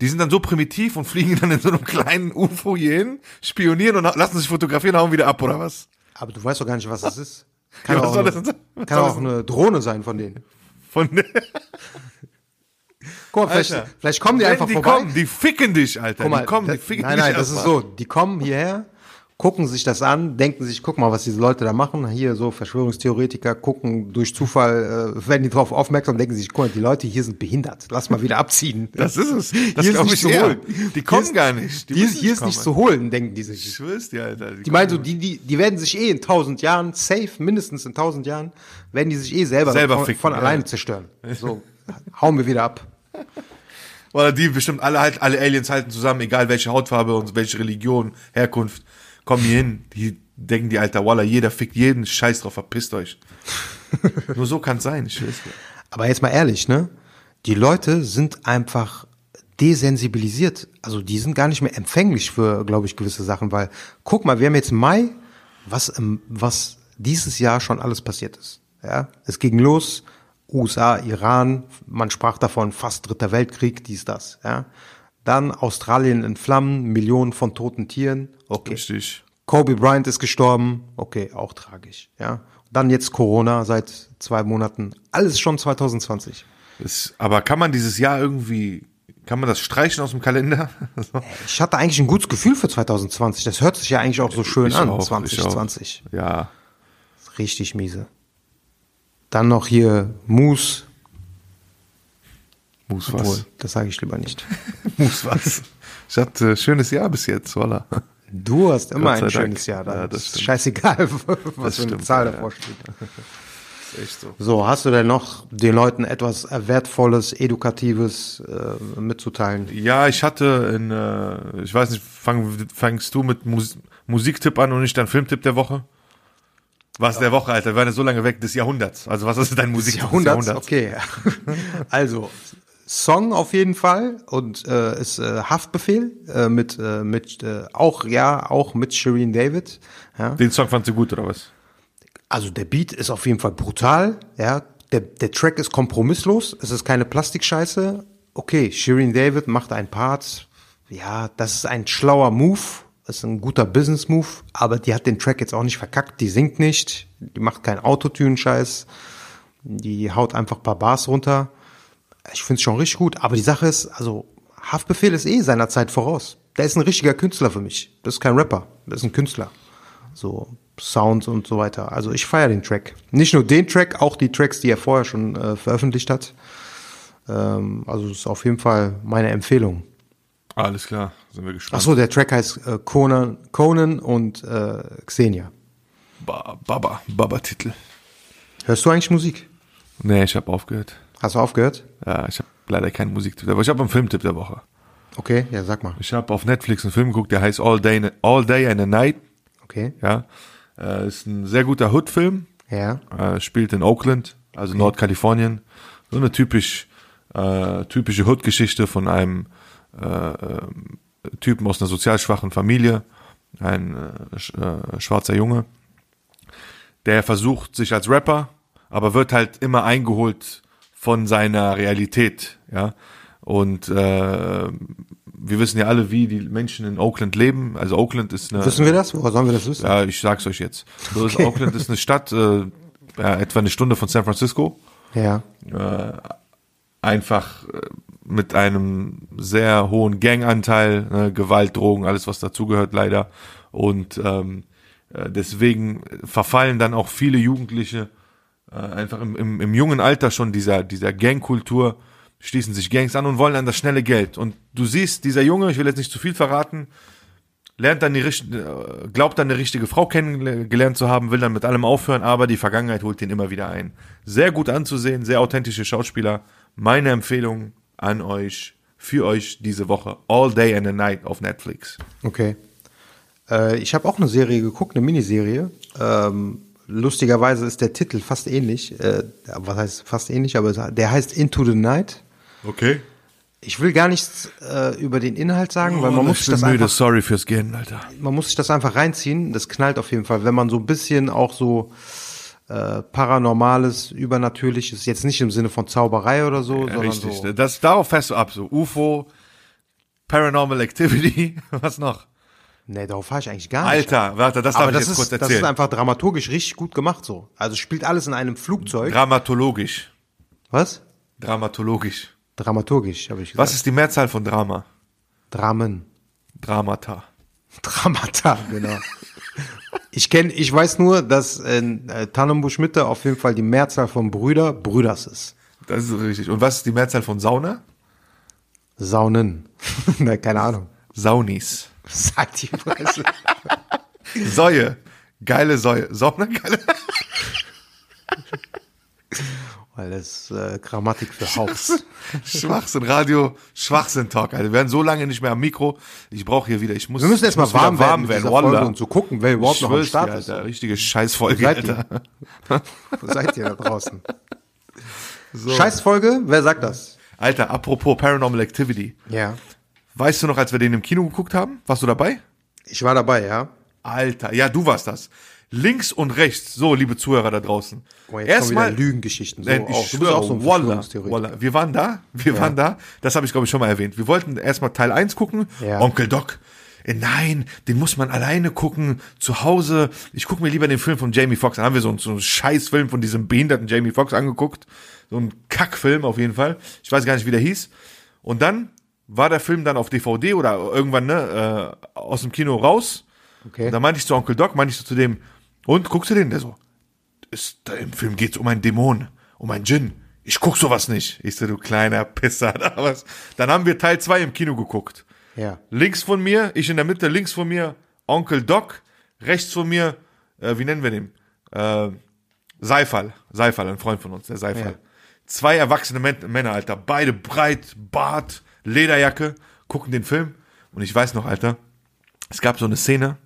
Die sind dann so primitiv und fliegen dann in so einem kleinen U F O hier hin, spionieren und lassen sich fotografieren, hauen wieder ab, oder was? Aber du weißt doch gar nicht, was das ist. Kann ja, auch, eine, das, kann auch eine Drohne sein von denen. Von denen? Guck mal, vielleicht, vielleicht kommen die Wenn einfach die vorbei. Kommen, die ficken dich, Alter. Guck mal, die kommen, das, die ficken nein, nein, dich das ist so. Die kommen hierher, gucken sich das an, denken sich, guck mal, was diese Leute da machen. Hier so Verschwörungstheoretiker gucken durch Zufall, äh, werden die drauf aufmerksam, denken sich, guck mal, die Leute hier sind behindert. Lass mal wieder abziehen. Das ist es. Das hier ist nicht zu holen. Die kommen ist, gar nicht. Die hier hier nicht ist nicht zu holen, denken die sich. Ich schwör's dir, Alter. Die, die meinen so, die, die, die werden sich eh in tausend Jahren, safe, mindestens in tausend Jahren, werden die sich eh selber, selber von, ficken, von ja. alleine zerstören. So, hauen wir wieder ab. Oder die bestimmt alle halt, alle Aliens halten zusammen, egal welche Hautfarbe und welche Religion, Herkunft. Kommen hier hin, die denken die, Alter, Walla, jeder fickt jeden, scheiß drauf, verpisst euch. Nur so kann's sein, ich weiß nicht. Aber jetzt mal ehrlich, ne? Die Leute sind einfach desensibilisiert. Also die sind gar nicht mehr empfänglich für, glaube ich, gewisse Sachen, weil, guck mal, wir haben jetzt Mai, was, was dieses Jahr schon alles passiert ist. Ja, es ging los, U S A, Iran, man sprach davon, fast dritter Weltkrieg, dies, das, ja. Dann Australien in Flammen, Millionen von toten Tieren. Okay. Richtig. Kobe Bryant ist gestorben. Okay, auch tragisch. Ja. Dann jetzt Corona seit zwei Monaten. Alles schon zwanzig zwanzig. Ist, aber kann man dieses Jahr irgendwie, kann man das streichen aus dem Kalender? Ich hatte eigentlich ein gutes Gefühl für zwanzig zwanzig. Das hört sich ja eigentlich auch so schön ich an, auch, zwanzig zwanzig. Ja. Richtig miese. Dann noch hier Moose. Moose was? Obwohl, das sage ich lieber nicht. Moose was? Ich hatte ein schönes Jahr bis jetzt, voilà. Du hast immer ein schönes Dank. Jahr. Dann. Ja, das ist scheißegal, was für eine Zahl ja. davor steht. Das ist echt so. So, hast du denn noch den Leuten etwas Wertvolles, Edukatives äh, mitzuteilen? Ja, ich hatte, in, äh, ich weiß nicht, fang, fangst du mit Mus- Musiktipp an und nicht dein Filmtipp der Woche? Was ja. der Woche, Alter, wir waren ja so lange weg, des Jahrhunderts. Also was ist dein Musiktipp des Jahrhunderts? Jahrhunderts? Okay, also... Song auf jeden Fall und äh, ist äh, Haftbefehl äh, mit äh, mit äh, auch ja auch mit Shirin David. Ja. Den Song fandst du gut oder was? Also der Beat ist auf jeden Fall brutal. Ja, der der Track ist kompromisslos. Es ist keine Plastikscheiße. Okay, Shirin David macht einen Part. Ja, das ist ein schlauer Move. Das ist ein guter Business Move. Aber die hat den Track jetzt auch nicht verkackt. Die singt nicht. Die macht keinen Autotune-Scheiß. Die haut einfach ein paar Bars runter. Ich finde es schon richtig gut, aber die Sache ist, also Haftbefehl ist eh seiner Zeit voraus. Der ist ein richtiger Künstler für mich. Das ist kein Rapper, das ist ein Künstler. So Sounds und so weiter. Also ich feiere den Track. Nicht nur den Track, auch die Tracks, die er vorher schon äh, veröffentlicht hat. Ähm, also das ist auf jeden Fall meine Empfehlung. Alles klar, sind wir gespannt. Achso, der Track heißt äh, Conan, Conan und äh, Xenia. Ba, Baba, Baba-Titel. Hörst du eigentlich Musik? Nee, ich habe aufgehört. Hast du aufgehört? Ja, ich habe leider keinen Musiktipp, aber ich habe einen Filmtipp der Woche. Okay, ja, sag mal. Ich habe auf Netflix einen Film geguckt, der heißt All Day, All Day and a Night. Okay. Ja, äh, ist ein sehr guter Hood-Film. Ja. Äh, spielt in Oakland, also okay. Nordkalifornien. So eine typisch, äh, typische Hood-Geschichte von einem äh, äh, Typen aus einer sozial schwachen Familie, ein äh, sch, äh, schwarzer Junge, der versucht sich als Rapper, aber wird halt immer eingeholt von seiner Realität, ja. Und äh, wir wissen ja alle, wie die Menschen in Oakland leben. Also Oakland ist eine... Wissen wir das? Woher sollen wir das wissen? Ja, ich sag's euch jetzt. So okay. ist, Oakland ist eine Stadt, äh, ja, etwa eine Stunde von San Francisco. Ja. Äh, einfach äh, mit einem sehr hohen Ganganteil, ne? Gewalt, Drogen, alles was dazugehört leider. Und ähm, deswegen verfallen dann auch viele Jugendliche einfach im, im, im jungen Alter schon dieser, dieser Gangkultur, schließen sich Gangs an und wollen dann das schnelle Geld. Und du siehst, dieser Junge, ich will jetzt nicht zu viel verraten, lernt dann die richtige, glaubt dann eine richtige Frau kennengelernt zu haben, will dann mit allem aufhören, aber die Vergangenheit holt ihn immer wieder ein. Sehr gut anzusehen, sehr authentische Schauspieler. Meine Empfehlung an euch, für euch diese Woche, All Day and a Night auf Netflix. Okay. Äh, ich habe auch eine Serie geguckt, eine Miniserie, ähm, lustigerweise ist der Titel fast ähnlich. Äh, was heißt fast ähnlich? Aber der heißt Into the Night. Okay. Ich will gar nichts äh, über den Inhalt sagen, oh, weil man muss sich das müde. einfach. Sorry fürs Gehen, Alter. Man muss sich das einfach reinziehen. Das knallt auf jeden Fall, wenn man so ein bisschen auch so äh, paranormales, übernatürliches, jetzt nicht im Sinne von Zauberei oder so, ja, sondern richtig. So. Das darauf fährst du ab, so U F O. Paranormal Activity, was noch? Nee, darauf fahre ich eigentlich gar nicht. Alter, warte, das darf ich jetzt kurz erzählen. Das ist einfach dramaturgisch richtig gut gemacht so. Also spielt alles in einem Flugzeug. Dramatologisch. Was? Dramatologisch. Dramaturgisch, habe ich gesagt. Was ist die Mehrzahl von Drama? Dramen. Dramata. Dramata, genau. Ich kenne, ich weiß nur, dass äh, Tannenbusch-Mitte auf jeden Fall die Mehrzahl von Brüder Brüders ist. Das ist richtig. Und was ist die Mehrzahl von Sauna? Saunen. Na, keine Ahnung. Saunis. Seid die Fresse. Säue. Geile Säue. Sauna, geile. Weil das äh, Grammatik für Haus. Schwachsinn, Radio, Schwachsinn-Talk. Alter. Wir werden so lange nicht mehr am Mikro. Ich brauche hier wieder, ich muss. Wir müssen erstmal warm, warm werden, werden. und zu so gucken, wer überhaupt noch am Start ist. Alter, richtige Scheißfolge, Alter. Wo seid ihr da draußen? So. Scheißfolge? Wer sagt das? Alter, apropos Paranormal Activity. Ja. Weißt du noch, als wir den im Kino geguckt haben? Warst du dabei? Ich war dabei, ja. Alter, ja, du warst das. Links und rechts, so, liebe Zuhörer da draußen. Oh, erstmal Lügengeschichten. So ich auch. Du bist auch so ein Walla. Wir waren da, wir ja. waren da. Das habe ich, glaube ich, schon mal erwähnt. Wir wollten erstmal Teil eins gucken. Ja. Onkel Doc. Nein, den muss man alleine gucken, zu Hause. Ich gucke mir lieber den Film von Jamie Foxx an. Haben wir so einen, so einen Scheißfilm von diesem behinderten Jamie Foxx angeguckt. So einen Kackfilm auf jeden Fall. Ich weiß gar nicht, wie der hieß. Und dann war der Film dann auf D V D oder irgendwann ne äh, aus dem Kino raus. Okay. Und dann meinte ich zu Onkel Doc, meinte ich so zu dem, und guckst du den? Der so, ist, da im Film geht's um einen Dämon, um einen Djinn. Ich guck sowas nicht. Ich so, du kleiner Pisser. Was? Dann haben wir Teil zwei im Kino geguckt. Ja. Links von mir, ich in der Mitte, links von mir Onkel Doc, rechts von mir, äh, wie nennen wir den? Äh, Seifal. Seifal, ein Freund von uns, der Seifal. Ja. Zwei erwachsene Män- Männer, Alter. Beide breit, Bart, Lederjacke, gucken den Film. Und ich weiß noch, Alter, es gab so eine Szene,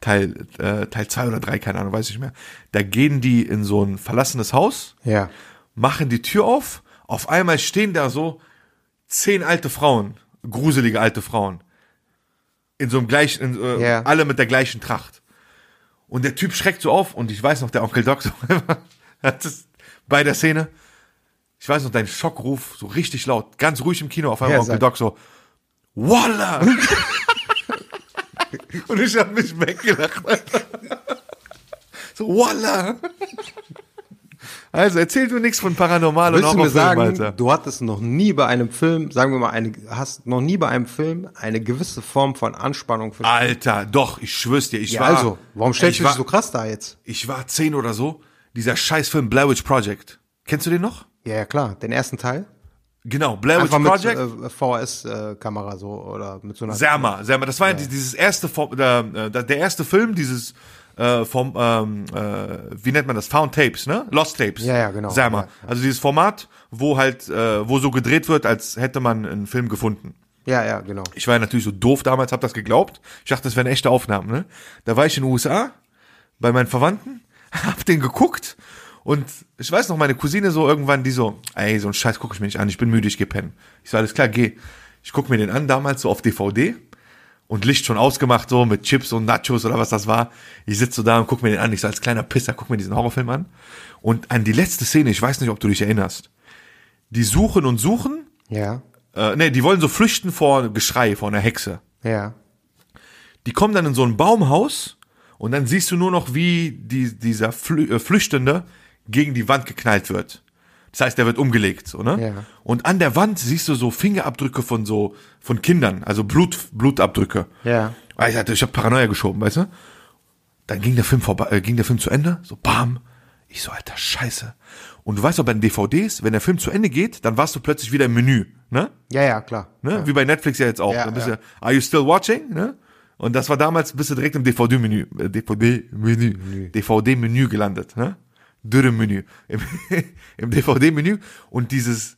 Teil äh, Teil zwei oder drei, keine Ahnung, weiß ich nicht mehr. Da gehen die in so ein verlassenes Haus, ja. machen die Tür auf, auf einmal stehen da so zehn alte Frauen, gruselige alte Frauen, in so einem gleichen, in, äh, ja. alle mit der gleichen Tracht. Und der Typ schreckt so auf und ich weiß noch, der Onkel Doc so hat es bei der Szene, ich weiß noch, dein Schockruf, so richtig laut, ganz ruhig im Kino, auf einmal ja, Onkel Doc so, Walla! Und ich habe mich weggelacht. So, Walla. Also, erzähl du nichts von Paranormal und Horrorfilm, Alter. Du hattest noch nie bei einem Film, sagen wir mal, eine, hast noch nie bei einem Film eine gewisse Form von Anspannung verspürt. Alter, doch, ich schwör's dir. Ich ja, war, also, warum stellst du dich so krass da jetzt? Ich war zehn oder so, dieser Scheißfilm Blair Witch Project. Kennst du den noch? Ja, ja, klar, den ersten Teil. Genau, Blair Witch Project. Mit äh, V H S-Kamera so oder mit so einer. Serma, Serma, das war ja dieses erste, äh, der erste Film, dieses, äh, vom, ähm, äh, wie nennt man das? Found Tapes, ne? Lost Tapes. Ja, ja, genau. Serma. Ja, ja. Also dieses Format, wo halt, äh, wo so gedreht wird, als hätte man einen Film gefunden. Ja, ja, genau. Ich war ja natürlich so doof damals, hab das geglaubt. Ich dachte, das wären echte Aufnahmen, ne? Da war ich in den U S A bei meinen Verwandten, hab den geguckt. Und ich weiß noch, meine Cousine so irgendwann, die so, ey, so ein Scheiß gucke ich mir nicht an, ich bin müde, ich geh pennen. Ich so, alles klar, geh. Ich guck mir den an, damals so auf D V D und Licht schon ausgemacht, so mit Chips und Nachos oder was das war. Ich sitze so da und guck mir den an, ich so, als kleiner Pisser, guck mir diesen Horrorfilm an. Und an die letzte Szene, ich weiß nicht, ob du dich erinnerst. Die suchen und suchen. Ja. Äh, nee, die wollen so flüchten vor Geschrei, vor einer Hexe. Ja. Die kommen dann in so ein Baumhaus und dann siehst du nur noch, wie die, dieser Flü- äh, Flüchtende gegen die Wand geknallt wird. Das heißt, der wird umgelegt, so, ne? Ja. Und an der Wand siehst du so Fingerabdrücke von so, von Kindern, also Blut, Blutabdrücke. Ja. Ich hatte, ich hab Paranoia geschoben, weißt du? Dann ging der Film vorbei, äh, ging der Film zu Ende, so bam. Ich so, alter Scheiße. Und du weißt doch bei den D V Ds, wenn der Film zu Ende geht, dann warst du plötzlich wieder im Menü, ne? Ja, ja, klar. Ne? Ja. Wie bei Netflix ja jetzt auch. Ja, dann bist ja. du, are you still watching, ne? Und das war damals, bist du direkt im D V D-Menü, äh, D V D-Menü, Menü. D V D-Menü gelandet, ne? Dürre-Menü, im, im D V D-Menü und dieses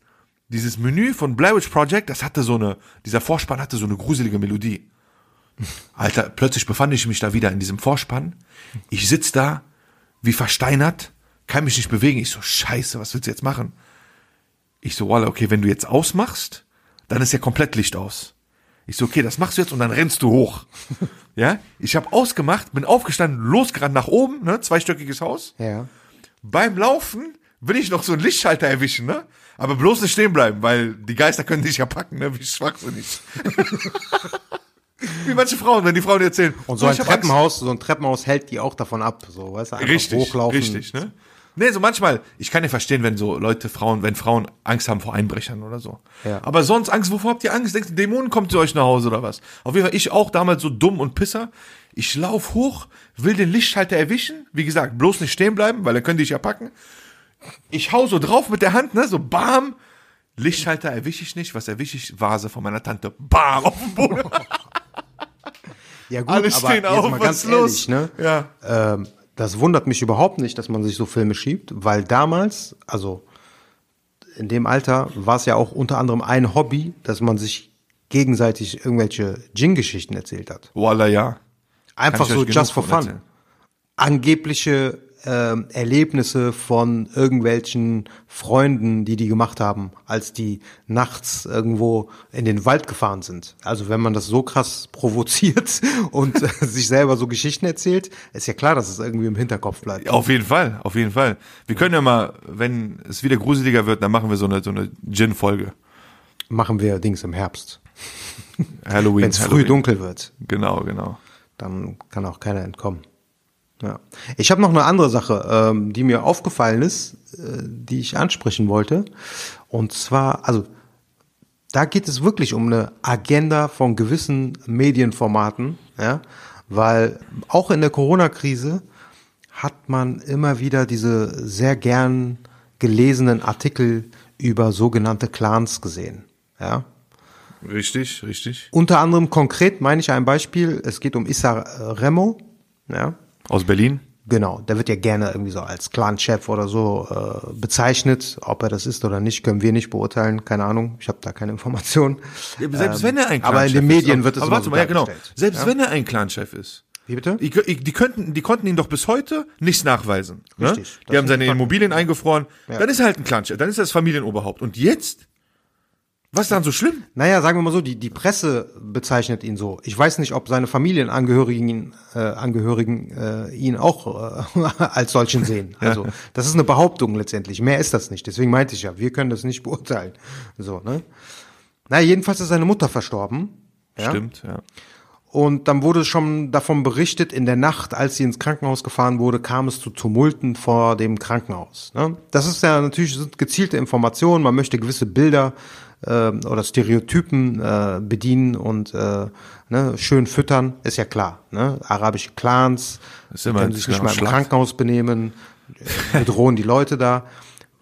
dieses Menü von Blair Witch Project, das hatte so eine, dieser Vorspann hatte so eine gruselige Melodie. Alter, plötzlich befand ich mich da wieder in diesem Vorspann. Ich sitz da, wie versteinert, kann mich nicht bewegen. Ich so, scheiße, was willst du jetzt machen? Ich so, Walla, okay, wenn du jetzt ausmachst, dann ist ja komplett Licht aus. Ich so, okay, das machst du jetzt und dann rennst du hoch. Ja, ich habe ausgemacht, bin aufgestanden, losgerannt nach oben, ne, zweistöckiges Haus. Ja. Beim Laufen will ich noch so einen Lichtschalter erwischen, ne? Aber bloß nicht stehen bleiben, weil die Geister können dich ja packen, ne? Wie schwachsinnig. Wie manche Frauen, wenn die Frauen erzählen. Und so ein Treppenhaus, so ein Treppenhaus hält die auch davon ab, so, weißt du? Einfach richtig, hochlaufen. Richtig, ne? Nee, so manchmal, ich kann ja verstehen, wenn so Leute, Frauen, wenn Frauen Angst haben vor Einbrechern oder so. Ja. Aber sonst Angst, wovor habt ihr Angst? Denkst du, Dämonen kommen zu euch nach Hause oder was? Auf jeden Fall, ich auch damals so dumm und Pisser. Ich lauf hoch, will den Lichtschalter erwischen. Wie gesagt, bloß nicht stehen bleiben, weil er könnte dich ja packen. Ich hau so drauf mit der Hand, ne, so bam. Lichtschalter erwische ich nicht, was erwische ich? Vase von meiner Tante. Bam, auf dem Boden. Ja gut, alle aber stehen auf, mal was ganz los? Ehrlich, ne? Ja. Ähm, das wundert mich überhaupt nicht, dass man sich so Filme schiebt, weil damals, also in dem Alter, war es ja auch unter anderem ein Hobby, dass man sich gegenseitig irgendwelche Djinn-Geschichten erzählt hat. Wallah, ja. Einfach so just for fun. Erzählen. Angebliche ähm, Erlebnisse von irgendwelchen Freunden, die die gemacht haben, als die nachts irgendwo in den Wald gefahren sind. Also wenn man das so krass provoziert und sich selber so Geschichten erzählt, ist ja klar, dass es irgendwie im Hinterkopf bleibt. Auf jeden Fall, auf jeden Fall. Wir können ja mal, wenn es wieder gruseliger wird, dann machen wir so eine, so eine Djinn-Folge. Machen wir Dings im Herbst. Halloween. Wenn es früh dunkel wird. Genau, genau. Dann kann auch keiner entkommen. Ja. Ich habe noch eine andere Sache, ähm, die mir aufgefallen ist, äh, die ich ansprechen wollte. Und zwar, also da geht es wirklich um eine Agenda von gewissen Medienformaten, ja, weil auch in der Corona-Krise hat man immer wieder diese sehr gern gelesenen Artikel über sogenannte Clans gesehen, ja. Richtig, richtig. Unter anderem konkret meine ich ein Beispiel, es geht um Issa Remo, ja. Aus Berlin? Genau, der wird ja gerne irgendwie so als Clan-Chef oder so äh, bezeichnet. Ob er das ist oder nicht, können wir nicht beurteilen, keine Ahnung, ich habe da keine Informationen. Ja, selbst ähm, wenn er ein Clan-Chef ist. Aber in den Medien ist, wird es aber immer so mal, ja, genau. Selbst ja? wenn er ein Clan-Chef ist. Wie bitte? Ich, ich, die, könnten, die konnten ihn doch bis heute nicht nachweisen. Richtig. Ne? Die haben seine Immobilien eingefroren. Ja. Dann ist er halt ein Clan-Chef, dann ist er das Familienoberhaupt. Und jetzt? Was ist dann so schlimm? Naja, sagen wir mal so, die, die Presse bezeichnet ihn so. Ich weiß nicht, ob seine Familienangehörigen äh, Angehörigen, äh, ihn auch äh, als solchen sehen. Also das ist eine Behauptung letztendlich. Mehr ist das nicht. Deswegen meinte ich ja, wir können das nicht beurteilen. So, ne? Naja, jedenfalls ist seine Mutter verstorben. Ja? Stimmt, ja. Und dann wurde schon davon berichtet, in der Nacht, als sie ins Krankenhaus gefahren wurde, kam es zu Tumulten vor dem Krankenhaus. Ne? Das ist ja natürlich sind gezielte Informationen. Man möchte gewisse Bilder oder Stereotypen äh, bedienen und äh, ne, schön füttern, ist ja klar. Ne? Arabische Clans, die können sich nicht mal im Krankenhaus benehmen, bedrohen die Leute da.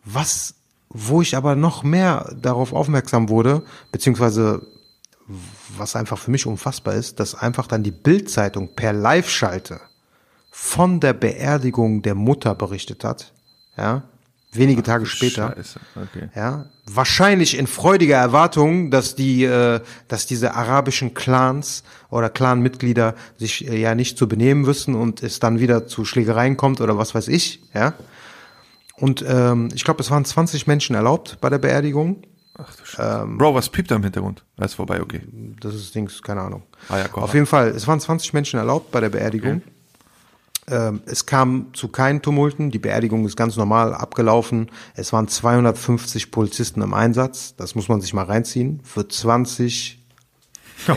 Was, wo ich aber noch mehr darauf aufmerksam wurde, beziehungsweise was einfach für mich unfassbar ist, dass einfach dann die Bild-Zeitung per Live-Schalte von der Beerdigung der Mutter berichtet hat, ja, wenige Tage später, okay. Ja, wahrscheinlich in freudiger Erwartung, dass die, äh, dass diese arabischen Clans oder Clanmitglieder sich äh, ja nicht zu benehmen wissen und es dann wieder zu Schlägereien kommt oder was weiß ich, ja. Und ähm, ich glaube, es waren zwanzig Menschen erlaubt bei der Beerdigung. Ach du Scheiße. Ähm, Bro, was piept da im Hintergrund? Das ist vorbei, okay. Das ist Dings, keine Ahnung. Ah, ja, komm, auf jeden Fall, es waren zwanzig Menschen erlaubt bei der Beerdigung. Okay. Es kam zu keinen Tumulten, die Beerdigung ist ganz normal abgelaufen. Es waren zweihundertfünfzig Polizisten im Einsatz, das muss man sich mal reinziehen. Für zwanzig. Äh,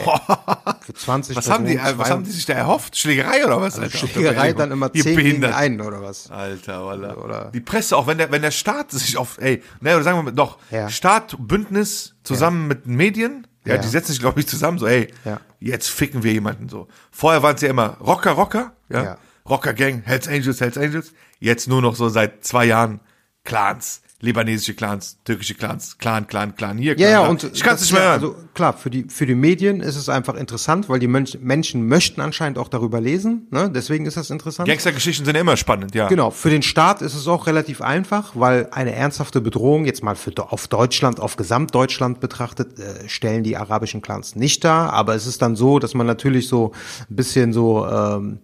für zwanzig was, haben die, was haben die sich da erhofft? Schlägerei oder was? Also Schlägerei dann immer zehn gegen einen oder was? Alter, Alter. Oder die Presse, auch wenn der, wenn der Staat sich auf, ey, ne, oder sagen wir mal, doch, ja. Staat, Bündnis zusammen ja. mit Medien. Ja, ja, die setzen sich, glaube ich, zusammen, so, ey, ja. Jetzt ficken wir jemanden so. Vorher waren es ja immer Rocker, Rocker, ja. ja. Rocker-Gang, Hells Angels, Hells Angels. Jetzt nur noch so seit zwei Jahren Clans, libanesische Clans, türkische Clans, Clan, Clan, Clan hier. Clan, ja, ja, und ich kann es nicht mehr hören. Also klar, für die für die Medien ist es einfach interessant, weil die Mensch, Menschen möchten anscheinend auch darüber lesen. Ne? Deswegen ist das interessant. Gangstergeschichten sind immer spannend, ja. Genau. Für den Staat ist es auch relativ einfach, weil eine ernsthafte Bedrohung jetzt mal für auf Deutschland, auf Gesamtdeutschland betrachtet, äh, stellen die arabischen Clans nicht dar. Aber es ist dann so, dass man natürlich so ein bisschen so ähm,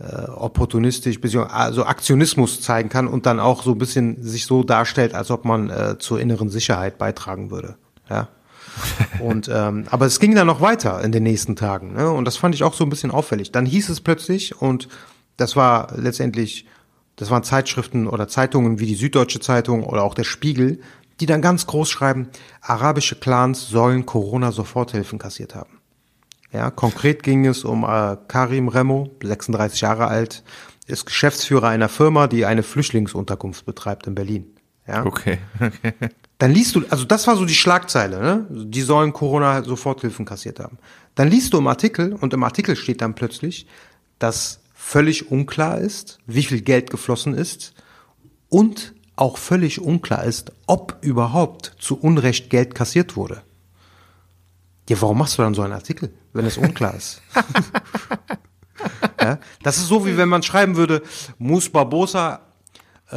Äh, opportunistisch, also Aktionismus zeigen kann und dann auch so ein bisschen sich so darstellt, als ob man äh, zur inneren Sicherheit beitragen würde. Ja. Und ähm, aber es ging dann noch weiter in den nächsten Tagen, ne? Und das fand ich auch so ein bisschen auffällig. Dann hieß es plötzlich, und das war letztendlich Das waren Zeitschriften oder Zeitungen wie die Süddeutsche Zeitung oder auch der Spiegel, die dann ganz groß schreiben, arabische Clans sollen Corona-Soforthilfen kassiert haben. Ja, konkret ging es um äh, Karim Remo, sechsunddreißig Jahre alt, ist Geschäftsführer einer Firma, die eine Flüchtlingsunterkunft betreibt in Berlin. Ja? Okay, okay. Dann liest du, also das war so die Schlagzeile, ne? Die sollen Corona-Soforthilfen kassiert haben. Dann liest du im Artikel und im Artikel steht dann plötzlich, dass völlig unklar ist, wie viel Geld geflossen ist und auch völlig unklar ist, ob überhaupt zu Unrecht Geld kassiert wurde. Ja, warum machst du dann so einen Artikel, wenn es unklar ist? Ja, das ist so, wie wenn man schreiben würde, Moose Barboza äh,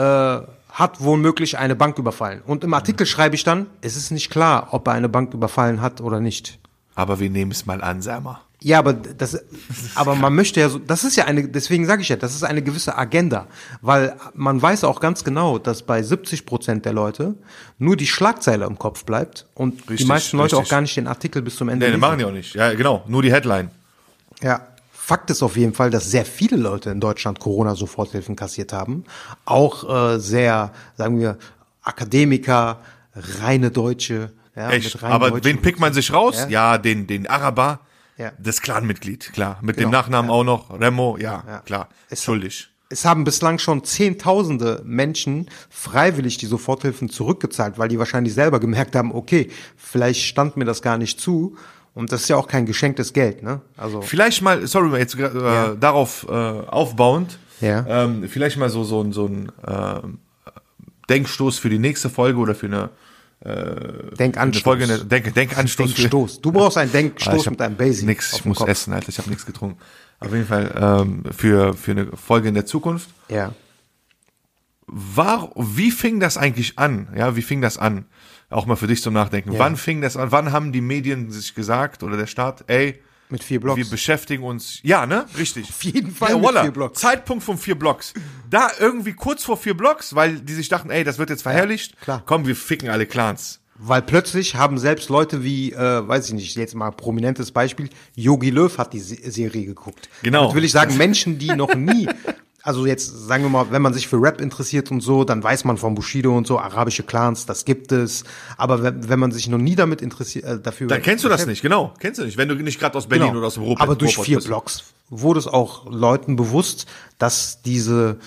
hat womöglich eine Bank überfallen. Und im Artikel schreibe ich dann, es ist nicht klar, ob er eine Bank überfallen hat oder nicht. Aber wir nehmen es mal an, sag mal. Ja, aber das, aber man möchte ja so, das ist ja eine, deswegen sage ich ja, das ist eine gewisse Agenda, weil man weiß auch ganz genau, dass bei siebzig Prozent der Leute nur die Schlagzeile im Kopf bleibt und richtig, die meisten Leute richtig. Auch gar nicht den Artikel bis zum Ende lesen. Nee, machen die auch nicht. Ja, genau, nur die Headline. Ja, Fakt ist auf jeden Fall, dass sehr viele Leute in Deutschland Corona-Soforthilfen kassiert haben, auch äh, sehr, sagen wir, Akademiker, reine Deutsche. Ja, echt, aber Deutschen wen pickt man sich raus? Ja, ja den, den Araber. Ja. Das Clanmitglied, klar. Mit genau. dem Nachnamen ja. auch noch. Remo, ja, ja. klar. Es schuldig. Es haben bislang schon zehntausende Menschen freiwillig die Soforthilfen zurückgezahlt, weil die wahrscheinlich selber gemerkt haben, okay, vielleicht stand mir das gar nicht zu. Und das ist ja auch kein geschenktes Geld, ne? Also vielleicht mal, sorry, jetzt äh, ja. darauf äh, aufbauend, ja. ähm, vielleicht mal so, so, so ein äh, Denkstoß für die nächste Folge oder für eine Denkanstoß. Denk, Denkanstoß. Denkstoß. Du brauchst einen Denkstoß also mit einem Basic. Nix, ich muss Kopf. essen, Alter. Ich habe nichts getrunken. Auf jeden Fall ähm, für, für eine Folge in der Zukunft. Ja. War, wie fing das eigentlich an? Ja, wie fing das an? Auch mal für dich zum Nachdenken. Ja. Wann fing das an? Wann haben die Medien sich gesagt oder der Staat, ey, mit vier Blocks. Wir beschäftigen uns, ja, ne? Richtig. Auf jeden Fall ja, mit voila. vier Blocks. Zeitpunkt von vier Blocks. Da irgendwie kurz vor vier Blocks, weil die sich dachten, ey, das wird jetzt verherrlicht. Ja, klar. Komm, wir ficken alle Clans. Weil plötzlich haben selbst Leute wie, äh, weiß ich nicht, jetzt mal ein prominentes Beispiel, Yogi Löw hat die Serie geguckt. Genau. Jetzt will ich sagen, Menschen, die noch nie, also jetzt sagen wir mal, wenn man sich für Rap interessiert und so, dann weiß man von Bushido und so, arabische Clans, das gibt es. Aber wenn, wenn man sich noch nie damit interessiert, äh, dafür... Dann kennst du das nicht, genau. Kennst du nicht, wenn du nicht gerade aus Berlin genau. oder aus dem Ruhrpott. Aber durch Ruhrpott vier bist. Blocks wurde es auch Leuten bewusst, dass diese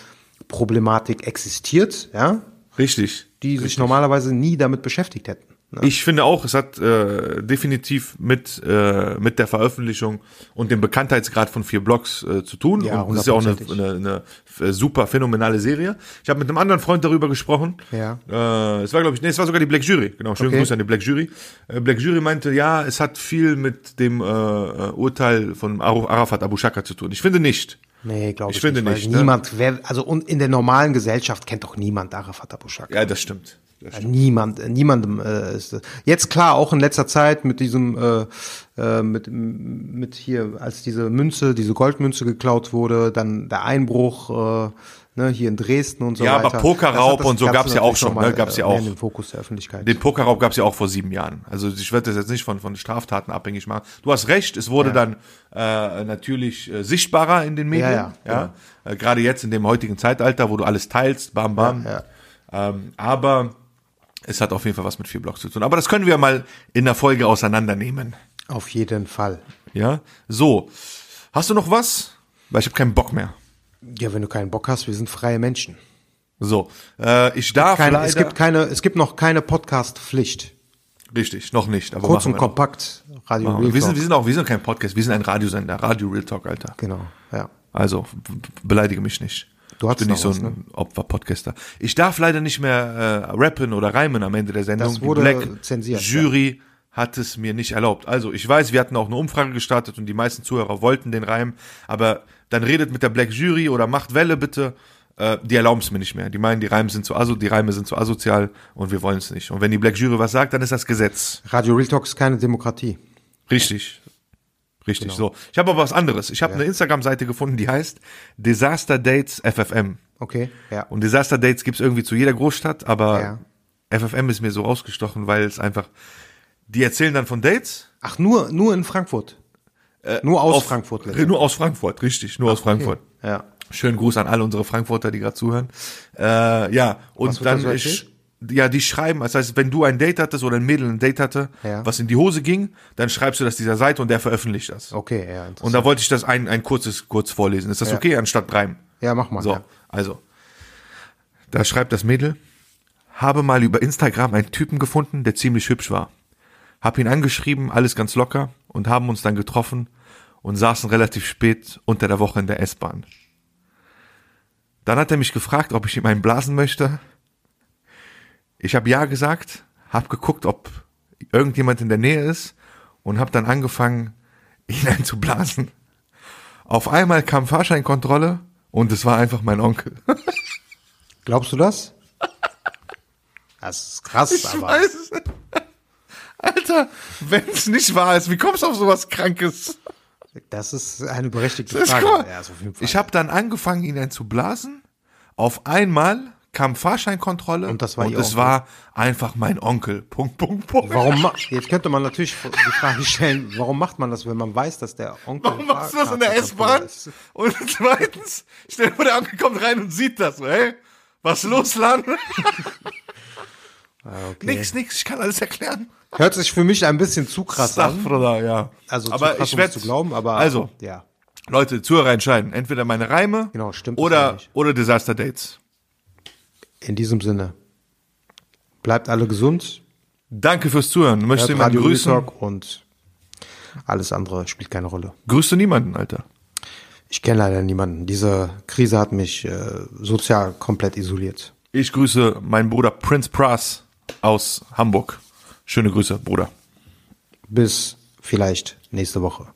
Problematik existiert, ja? Richtig. Die richtig. sich normalerweise nie damit beschäftigt hätten. Ne? Ich finde auch, es hat äh, definitiv mit äh, mit der Veröffentlichung und dem Bekanntheitsgrad von vier Blocks äh, zu tun. Ja, und das ist ja auch eine, eine, eine super phänomenale Serie. Ich habe mit einem anderen Freund darüber gesprochen. Ja. Äh, es war, glaube ich, nee, es war sogar die Black Jury. Genau, schönen okay. Grüße an die Black Jury. Äh, Black Jury meinte, ja, es hat viel mit dem äh, Urteil von Arafat Abushaker zu tun. Ich finde nicht. Nee, glaube ich, ich finde nicht. nicht ne? Niemand, wer, also und in der normalen Gesellschaft kennt doch niemand Arafat Abushaker. Ja, das stimmt. Das stimmt. Niemand, niemandem äh, ist jetzt klar auch in letzter Zeit mit diesem äh, mit mit hier als diese Münze, diese Goldmünze geklaut wurde, dann der Einbruch äh, ne, hier in Dresden und so ja, weiter. Ja, aber Pokerraub und so gab's ja auch schon, ne, gab's ja auch. Den Fokus der Öffentlichkeit. Den Pokerraub gab's ja auch vor sieben Jahren. Also ich werde das jetzt nicht von von Straftaten abhängig machen. Du hast recht, es wurde ja. dann äh, natürlich äh, sichtbarer in den Medien. Ja, ja, ja. ja. Äh, gerade jetzt in dem heutigen Zeitalter, wo du alles teilst, bam bam. Ja, ja. Ähm, aber es hat auf jeden Fall was mit vier Blocks zu tun. Aber das können wir mal in der Folge auseinandernehmen. Auf jeden Fall. Ja. So, hast du noch was? Weil ich habe keinen Bock mehr. Ja, wenn du keinen Bock hast, wir sind freie Menschen. So, äh, ich darf keine, leider... Es gibt keine, es gibt noch keine Podcast-Pflicht. Richtig, noch nicht. Aber kurz und kompakt, Radio Real Talk. Wir sind, wir sind auch, wir sind kein Podcast, wir sind ein Radiosender, Radio Real Talk, Alter. Genau, ja. Also, beleidige mich nicht. Du hast ich bin nicht so ein was, ne? Opfer-Podcaster. Ich darf leider nicht mehr äh, rappen oder reimen am Ende der Sendung. Das wurde Die Black zensiert, Jury ja. hat es mir nicht erlaubt. Also, ich weiß, wir hatten auch eine Umfrage gestartet und die meisten Zuhörer wollten den Reim, aber dann redet mit der Black Jury oder macht Welle bitte, äh, die erlauben es mir nicht mehr. Die meinen, die Reime sind zu aso, die Reime sind zu asozial und wir wollen es nicht. Und wenn die Black Jury was sagt, dann ist das Gesetz. Radio Real Talk ist keine Demokratie. Richtig. Richtig, genau. So. Ich habe aber was anderes. Ich habe ja. eine Instagram-Seite gefunden, die heißt Disaster Dates F F M. Okay, ja. Und Disaster Dates gibt's irgendwie zu jeder Großstadt, aber ja. F F M ist mir so rausgestochen, weil es einfach, die erzählen dann von Dates. Ach, nur nur in Frankfurt? Äh, nur aus auf, Frankfurt? Letztendlich. Nur aus Frankfurt, richtig, nur Ach, aus Frankfurt. Okay. Ja. Schönen Gruß an alle unsere Frankfurter, die gerade zuhören. Äh, ja, und dann, ich, ja, die schreiben, das heißt, wenn du ein Date hattest oder ein Mädel ein Date hatte, ja, was in die Hose ging, dann schreibst du das dieser Seite und der veröffentlicht das. Okay, ja, und da wollte ich das ein, ein kurzes, kurz vorlesen. Ist das ja okay, anstatt Reim? Ja, mach mal. So, ja. Also, da schreibt das Mädel, habe mal über Instagram einen Typen gefunden, der ziemlich hübsch war. Hab ihn angeschrieben, alles ganz locker, und haben uns dann getroffen und saßen relativ spät unter der Woche in der S-Bahn. Dann hat er mich gefragt, ob ich ihm einen blasen möchte. Ich habe ja gesagt, habe geguckt, ob irgendjemand in der Nähe ist und habe dann angefangen, ihn einzublasen. Auf einmal kam Fahrscheinkontrolle und es war einfach mein Onkel. Glaubst du das? Das ist krass, ich aber... Weiß es nicht. Alter, wenn es nicht wahr ist, wie kommst du auf sowas Krankes? Das ist eine berechtigte das Frage. Cool. Ja, also auf jeden Fall. Ich habe dann angefangen, ihn einzublasen. Auf einmal kam Fahrscheinkontrolle und, das war und es Onkel. war einfach mein Onkel. Punkt, Punkt, Punkt. Warum? Jetzt könnte man natürlich die Frage stellen, warum macht man das, wenn man weiß, dass der Onkel... Warum Fahr- machst du das in der S-Bahn? Und zweitens, stell dir vor, der Onkel kommt rein und sieht das. Hey, was los, Lan? Okay. Nix, nix, ich kann alles erklären. Hört sich für mich ein bisschen zu krass Sach, an. Bruder, ja. Also aber zu krass, ich um zu glauben, aber also, ja. Leute, Zuhörer entscheiden. Entweder meine Reime genau, stimmt oder, oder Disaster Dates. In diesem Sinne. Bleibt alle gesund. Danke fürs Zuhören. Möchtest du jemanden grüßen? Und alles andere spielt keine Rolle. Grüßt du niemanden, Alter? Ich kenne leider niemanden. Diese Krise hat mich äh, sozial komplett isoliert. Ich grüße meinen Bruder Prince Pras aus Hamburg. Schöne Grüße, Bruder. Bis vielleicht nächste Woche.